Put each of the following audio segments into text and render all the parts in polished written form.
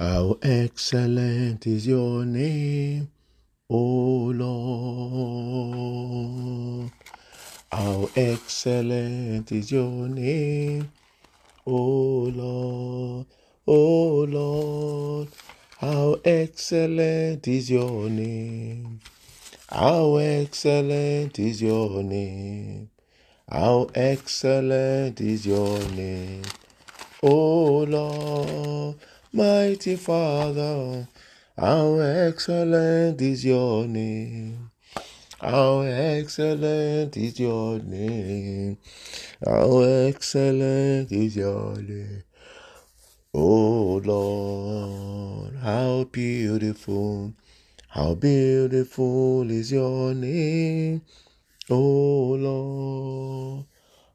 How excellent is your name, O Lord. How excellent is your name, O Lord, O Lord. How excellent is your name. How excellent is your name. How excellent is your name, O Lord. Mighty Father, how excellent is your name. How excellent is your name. How excellent is your name. O Lord, how beautiful, how beautiful is your name. O Lord,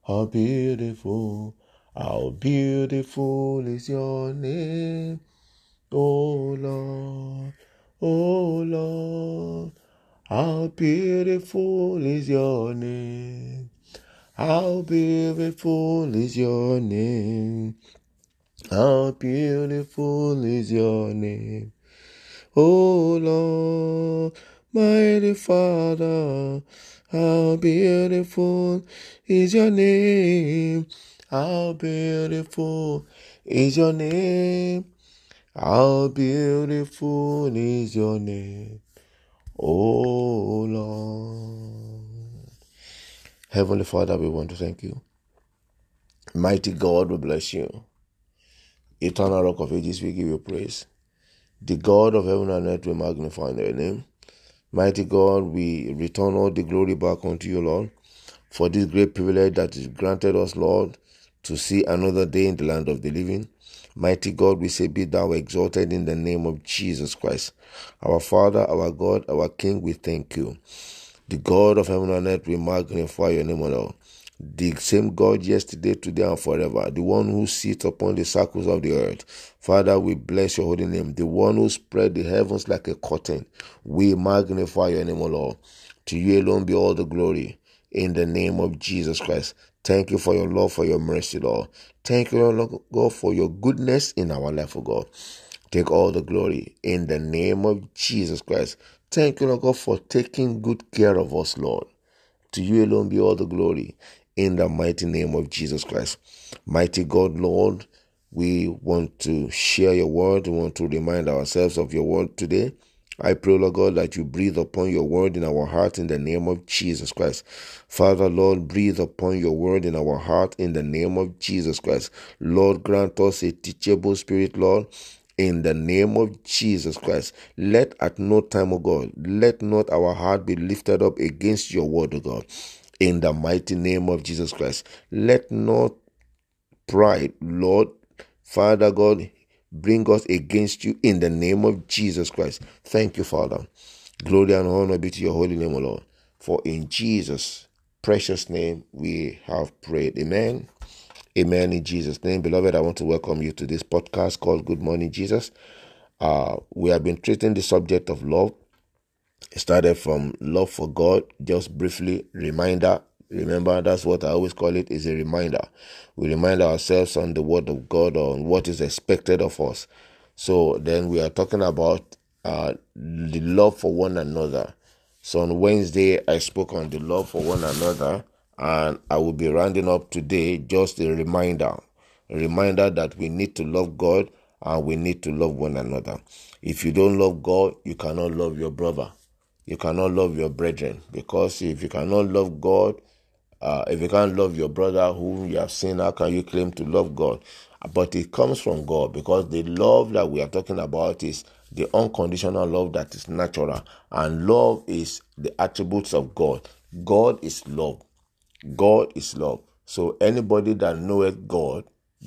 how beautiful. How beautiful is your name, O Lord, O Lord. How beautiful is your name. How beautiful is your name. How beautiful is your name, O Lord, mighty Father. How beautiful is your name. How beautiful is your name. How beautiful is your name, O Lord. Heavenly Father, we want to thank you. Mighty God, we bless you. Eternal Rock of Ages, we give you praise. The God of heaven and earth, we magnify in your name. Mighty God, we return all the glory back unto you, Lord, for this great privilege that is granted us, Lord, to see another day in the land of the living. Mighty God, we say, be thou exalted in the name of Jesus Christ. Our Father, our God, our King, we thank you. The God of heaven and earth, we magnify your name, O Lord. The same God yesterday, today, and forever. The one who sits upon the circles of the earth. Father, we bless your holy name. The one who spread the heavens like a curtain. We magnify your name, O Lord. To you alone be all the glory. In the name of Jesus Christ. Thank you for your love, for your mercy, Lord. Thank you, Lord God, for your goodness in our life, O God. Take all the glory in the name of Jesus Christ. Thank you, Lord God, for taking good care of us, Lord. To you alone be all the glory in the mighty name of Jesus Christ. Mighty God, Lord, we want to share your word. We want to remind ourselves of your word today. I pray, Lord God, that you breathe upon your word in our heart in the name of Jesus Christ. Father, Lord, breathe upon your word in our heart in the name of Jesus Christ. Lord, grant us a teachable spirit, Lord, in the name of Jesus Christ. Let at no time, O God, let not our heart be lifted up against your word, O God, in the mighty name of Jesus Christ. Let not pride, Lord, Father God, bring us against you in the name of Jesus Christ. Thank you, Father. Glory and honor be to your holy name, O Lord. For in Jesus' precious name we have prayed. Amen. Amen in Jesus' name. Beloved, I want to welcome you to this podcast called Good Morning Jesus. We have been treating the subject of love. It started from love for God. Just briefly, reminder. Remember, that's what I always call it, is a reminder. We remind ourselves on the word of God, on what is expected of us. So then we are talking about the love for one another. So on Wednesday, I spoke on the love for one another, and I will be rounding up today just a reminder that we need to love God and we need to love one another. If you don't love God, you cannot love your brother. You cannot love your brethren, because if you cannot love God, if you can't love your brother whom you have seen, how can you claim to love God? But it comes from God, because the love that we are talking about is the unconditional love that is natural. And love is the attributes of God. God is love. God is love. So anybody that knoweth God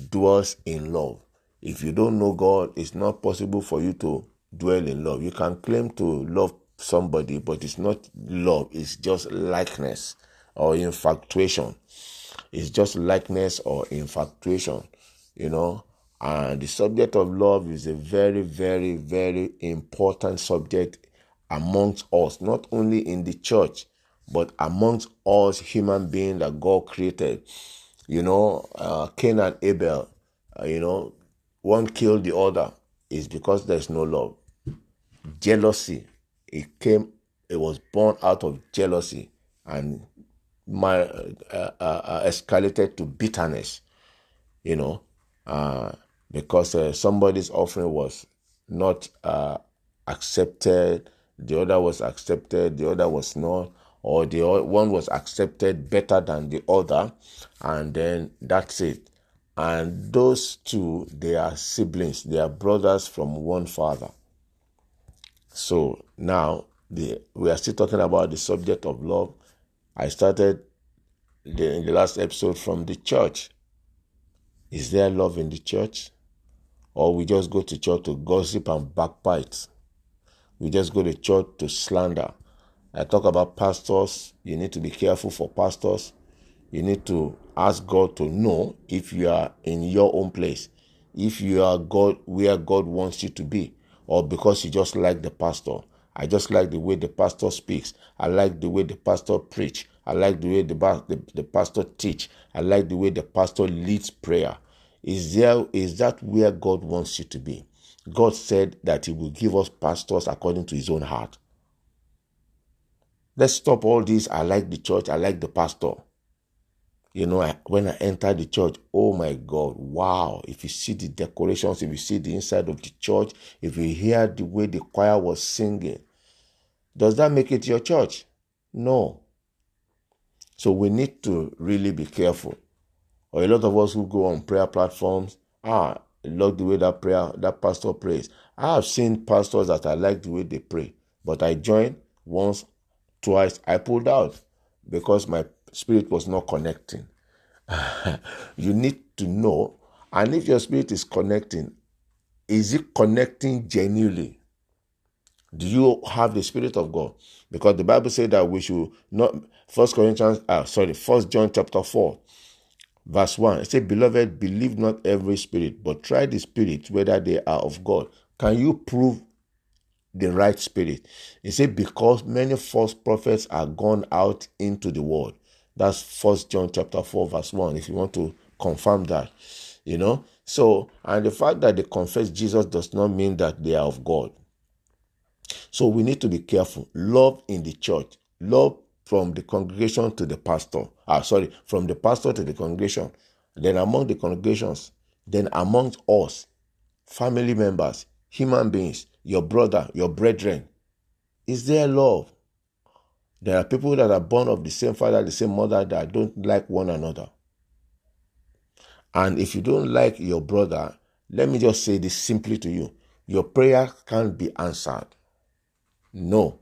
dwells in love. If you don't know God, it's not possible for you to dwell in love. You can claim to love somebody, but it's not love. It's just likeness or infatuation. It's just likeness or infatuation, you know. And the subject of love is a very, very, very important subject amongst us, not only in the church, but amongst us human beings that God created. You know, Cain and Abel, you know, one killed the other. is because there is no love. Jealousy. It was born out of jealousy and escalated to bitterness, you know, because somebody's offering was not accepted, the other was accepted, the other was not, or the one was accepted better than the other, and then that's it. And those two, they are siblings, they are brothers from one father. So now we are still talking about the subject of love. I started in the last episode from the church. Is there love in the church? Or we just go to church to gossip and backbite? We just go to church to slander. I talk about pastors. You need to be careful for pastors. You need to ask God to know if you are in your own place, if you are God, where God wants you to be, or because you just like the pastor. I just like the way the pastor speaks. I like the way the pastor preach. I like the way the pastor teach. I like the way the pastor leads prayer. Is that where God wants you to be? God said that he will give us pastors according to his own heart. Let's stop all this. I like the church. I like the pastor. You know, when I entered the church, oh my God, wow. If you see the decorations, if you see the inside of the church, if you hear the way the choir was singing, does that make it your church? No. So we need to really be careful. Or a lot of us who go on prayer platforms, I love the way that pastor prays. I have seen pastors that I like the way they pray, but I joined once, twice, I pulled out because my spirit was not connecting. You need to know, and if your spirit is connecting, is it connecting genuinely? Do you have the Spirit of God? Because the Bible says that we should not. 1 John chapter 4, verse 1. It says, "Beloved, believe not every spirit, but try the spirits whether they are of God." Can you prove the right spirit? It says, "Because many false prophets are gone out into the world." That's 1 John chapter 4, verse 1, if you want to confirm that, you know. So, and the fact that they confess Jesus does not mean that they are of God. So we need to be careful. Love in the church. Love from the congregation to the pastor. From the pastor to the congregation. Then among the congregations. Then among us, family members, human beings, your brother, your brethren. Is there love? There are people that are born of the same father, the same mother, that don't like one another. And if you don't like your brother, let me just say this simply to you. Your prayers can't be answered. No,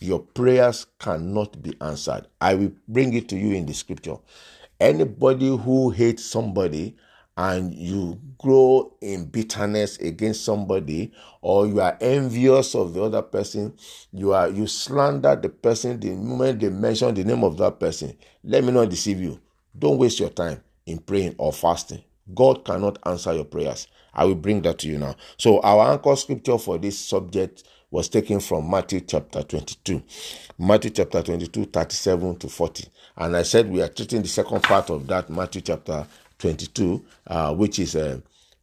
your prayers cannot be answered. I will bring it to you in the scripture. Anybody who hates somebody and you grow in bitterness against somebody, or you are envious of the other person, you slander the person the moment they mention the name of that person, let me not deceive you. Don't waste your time in praying or fasting. God cannot answer your prayers. I will bring that to you now. So our anchor scripture for this subject was taken from Matthew chapter 22, 37 to 40. And I said we are treating the second part of that, Matthew chapter 22, which is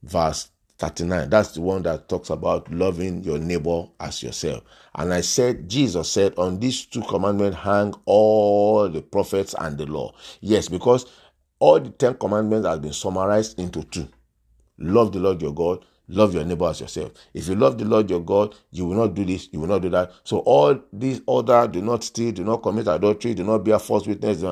verse 39. That's the one that talks about loving your neighbor as yourself. And I said, Jesus said, on these two commandments hang all the prophets and the law. Yes, because all the 10 commandments have been summarized into two. Love the Lord your God, love your neighbor as yourself. If you love the Lord your God, you will not do this, you will not do that. So all these other, do not steal, do not commit adultery, do not bear false witness,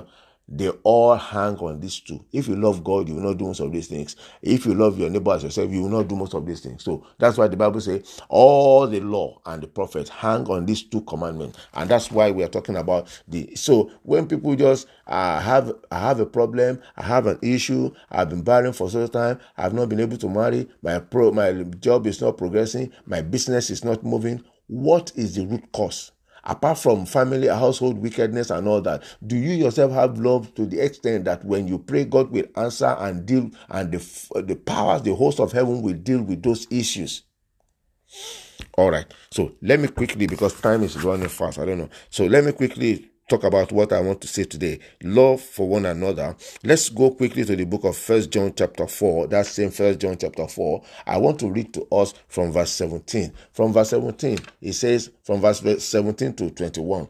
they all hang on these two. If you love God, you will not do most of these things. If you love your neighbor as yourself, you will not do most of these things. So that's why the Bible says all the law and the prophets hang on these two commandments. And that's why we are talking about the. So when people just I have a problem, I have an issue, I've been barren for some time, I've not been able to marry, my job is not progressing, my business is not moving. What is the root cause? Apart from family, household wickedness and all that, do you yourself have love to the extent that when you pray, God will answer and deal, and the powers, the host of heaven will deal with those issues? All right. So let me quickly, because time is running fast, I don't know. So let me quickly talk about what I want to say today. Love for one another. Let's go quickly to the book of 1 John chapter 4. That same 1 John chapter 4. I want to read to us from verse 17. From verse 17, it says, from verse 17 to 21.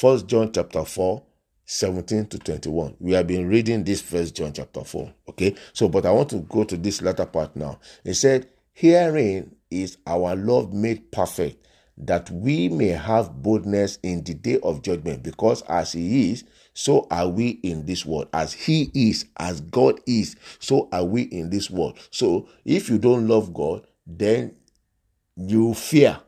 1 John chapter 4. 17 to 21. We have been reading this 1 John chapter 4. Okay. So, but I want to go to this latter part now. It said, herein is our love made perfect, that we may have boldness in the day of judgment, because as he is, so are we in this world. As he is, as God is, so are we in this world. So if you don't love God, then you fear.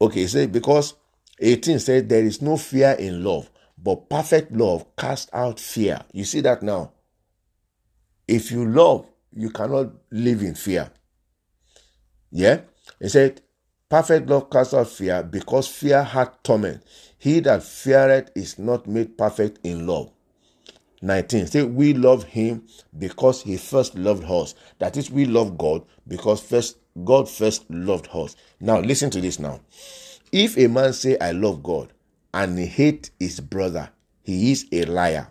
Okay, so because 18 said there is no fear in love, but perfect love casts out fear. You see that now? If you love, you cannot live in fear. Yeah? It said, perfect love casts out fear, because fear hath torment. He that feareth is not made perfect in love. 19. Say, we love him because he first loved us. That is, we love God because God first loved us. Now, listen to this now. If a man say, I love God, and he hate his brother, he is a liar.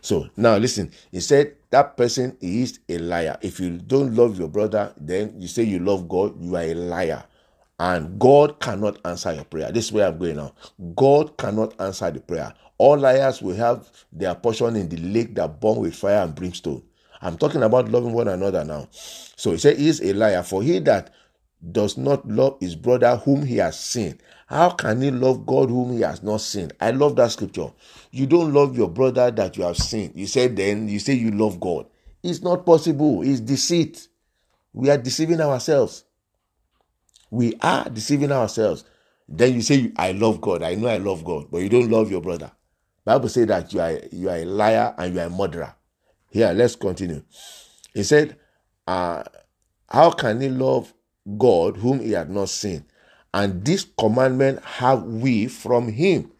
So, now listen. He said, that person is a liar. If you don't love your brother, then you say you love God, you are a liar. And God cannot answer your prayer. This is where I'm going now. God cannot answer the prayer. All liars will have their portion in the lake that burns with fire and brimstone. I'm talking about loving one another now. So he said, he is a liar. For he that does not love his brother whom he has seen, how can he love God whom he has not seen? I love that scripture. You don't love your brother that you have seen. You said then, you say you love God. It's not possible. It's deceit. We are deceiving ourselves. We are deceiving ourselves. Then you say, I love God. I know I love God. But you don't love your brother. Bible says that you are a liar and you are a murderer. Here, let's continue. He said, how can he love God whom he had not seen? And this commandment have we from him,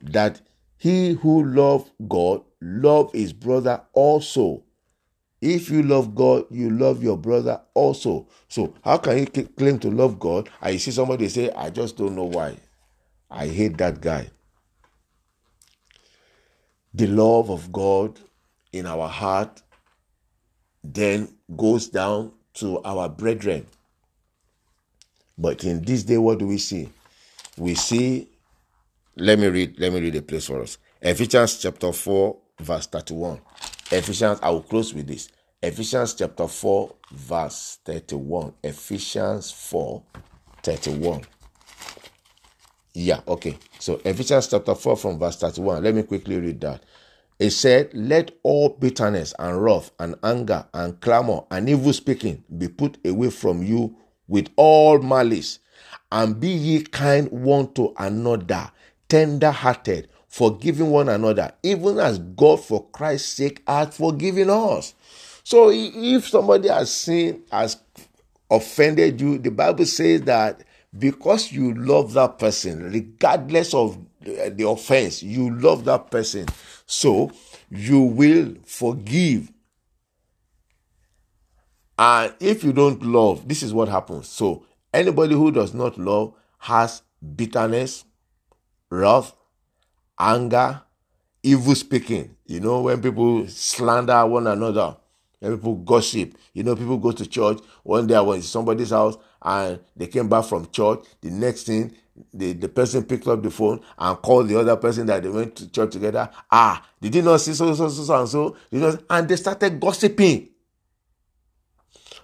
that he who loved God love his brother also. If you love God, you love your brother also. So how can you claim to love God and you see somebody say, I just don't know why, I hate that guy? The love of God in our heart then goes down to our brethren. But in this day, what do we see? We see, let me read a place for us. Ephesians chapter 4, verse 31. Ephesians, I will close with this. Ephesians chapter 4, verse 31. Ephesians 4, 31. Yeah, okay. So Ephesians chapter 4 from verse 31. Let me quickly read that. It said, let all bitterness and wrath and anger and clamor and evil speaking be put away from you, with all malice, and be ye kind one to another, tender-hearted, forgiving one another, even as God for Christ's sake hath forgiven us. So if somebody has sinned, has offended you, the Bible says that because you love that person, regardless of the offense, you love that person, so you will forgive. And if you don't love, this is what happens. So anybody who does not love has bitterness, wrath, anger, evil speaking. You know, when people slander one another, when people gossip, you know, people go to church. One day I was in somebody's house and they came back from church. The next thing, the person picked up the phone and called the other person that they went to church together. Did you not see so-and-so? And they started gossiping.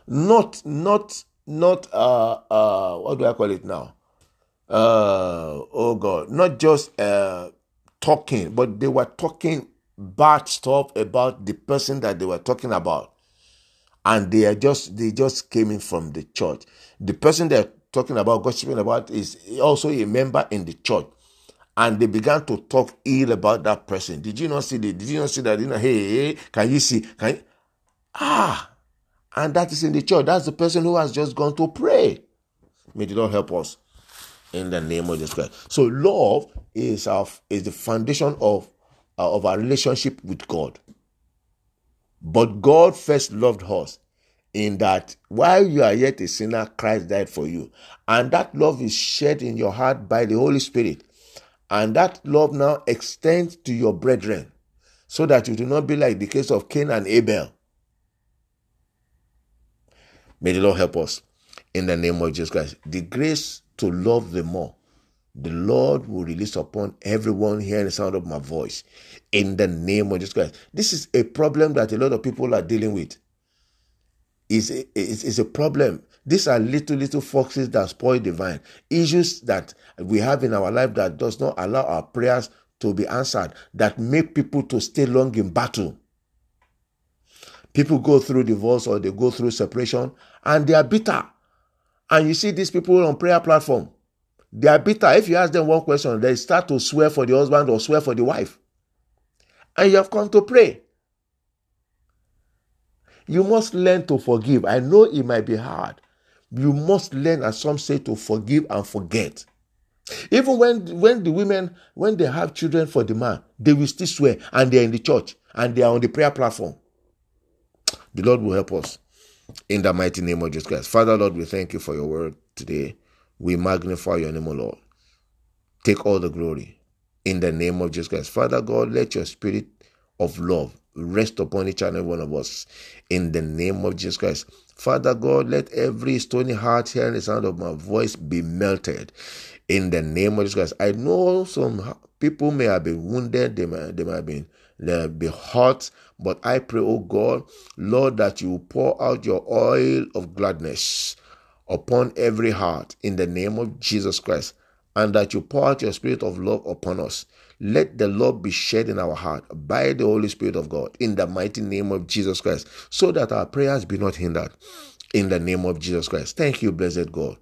Not what do I call it now? Not just talking, but they were talking bad stuff about the person that they were talking about. And they just came in from the church. The person they're talking about, gossiping about, is also a member in the church. And they began to talk ill about that person. Did you not see that? Did you not see that? You know, hey, can you see? Can you? And that is in the church. That's the person who has just gone to pray. May the Lord help us in the name of Jesus Christ. So love is the foundation of our relationship with God. But God first loved us, in that while you are yet a sinner, Christ died for you. And that love is shed in your heart by the Holy Spirit. And that love now extends to your brethren, so that you do not be like the case of Cain and Abel. May the Lord help us in the name of Jesus Christ. The grace to love the more, the Lord will release upon everyone hearing the sound of my voice in the name of Jesus Christ. This is a problem that a lot of people are dealing with. It's a problem. These are little foxes that spoil the vine. Issues that we have in our life that does not allow our prayers to be answered, that make people to stay long in battle. People go through divorce or they go through separation and they are bitter. And you see these people on prayer platform. They are bitter. If you ask them one question, they start to swear for the husband or swear for the wife. And you have come to pray. You must learn to forgive. I know it might be hard. You must learn, as some say, to forgive and forget. Even when the women, when they have children for the man, they will still swear, and they are in the church, and they are on the prayer platform. The Lord will help us in the mighty name of Jesus Christ. Father, Lord, we thank you for your word today. We magnify your name, O Lord. Take all the glory in the name of Jesus Christ. Father God, let your spirit of love rest upon each and every one of us in the name of Jesus Christ. Father God, let every stony heart hearing the sound of my voice be melted in the name of Jesus Christ. I know some people may have been wounded, they might be hurt, but I pray, oh God, Lord, that you pour out your oil of gladness upon every heart in the name of Jesus Christ, and that you pour out your spirit of love upon us. Let the love be shed in our heart by the Holy Spirit of God in the mighty name of Jesus Christ, so that our prayers be not hindered in the name of Jesus Christ. Thank you, blessed God.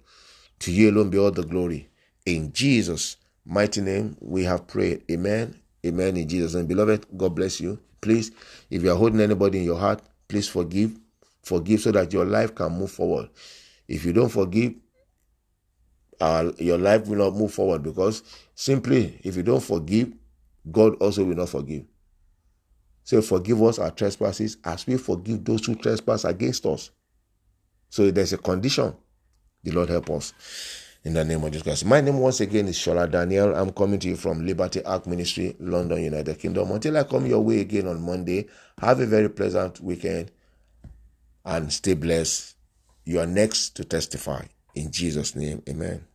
To you alone be all the glory. In Jesus' mighty name we have prayed. Amen. Amen in Jesus' name. Beloved, God bless you. Please, if you are holding anybody in your heart, please forgive. Forgive so that your life can move forward. If you don't forgive, your life will not move forward, because simply, if you don't forgive, God also will not forgive. So forgive us our trespasses as we forgive those who trespass against us. So there's a condition. The Lord help us in the name of Jesus Christ. My name once again is Shola Daniel. I'm coming to you from Liberty Ark Ministry, London, United Kingdom. Until I come your way again on Monday, have a very pleasant weekend and stay blessed. You are next to testify. In Jesus' name, amen.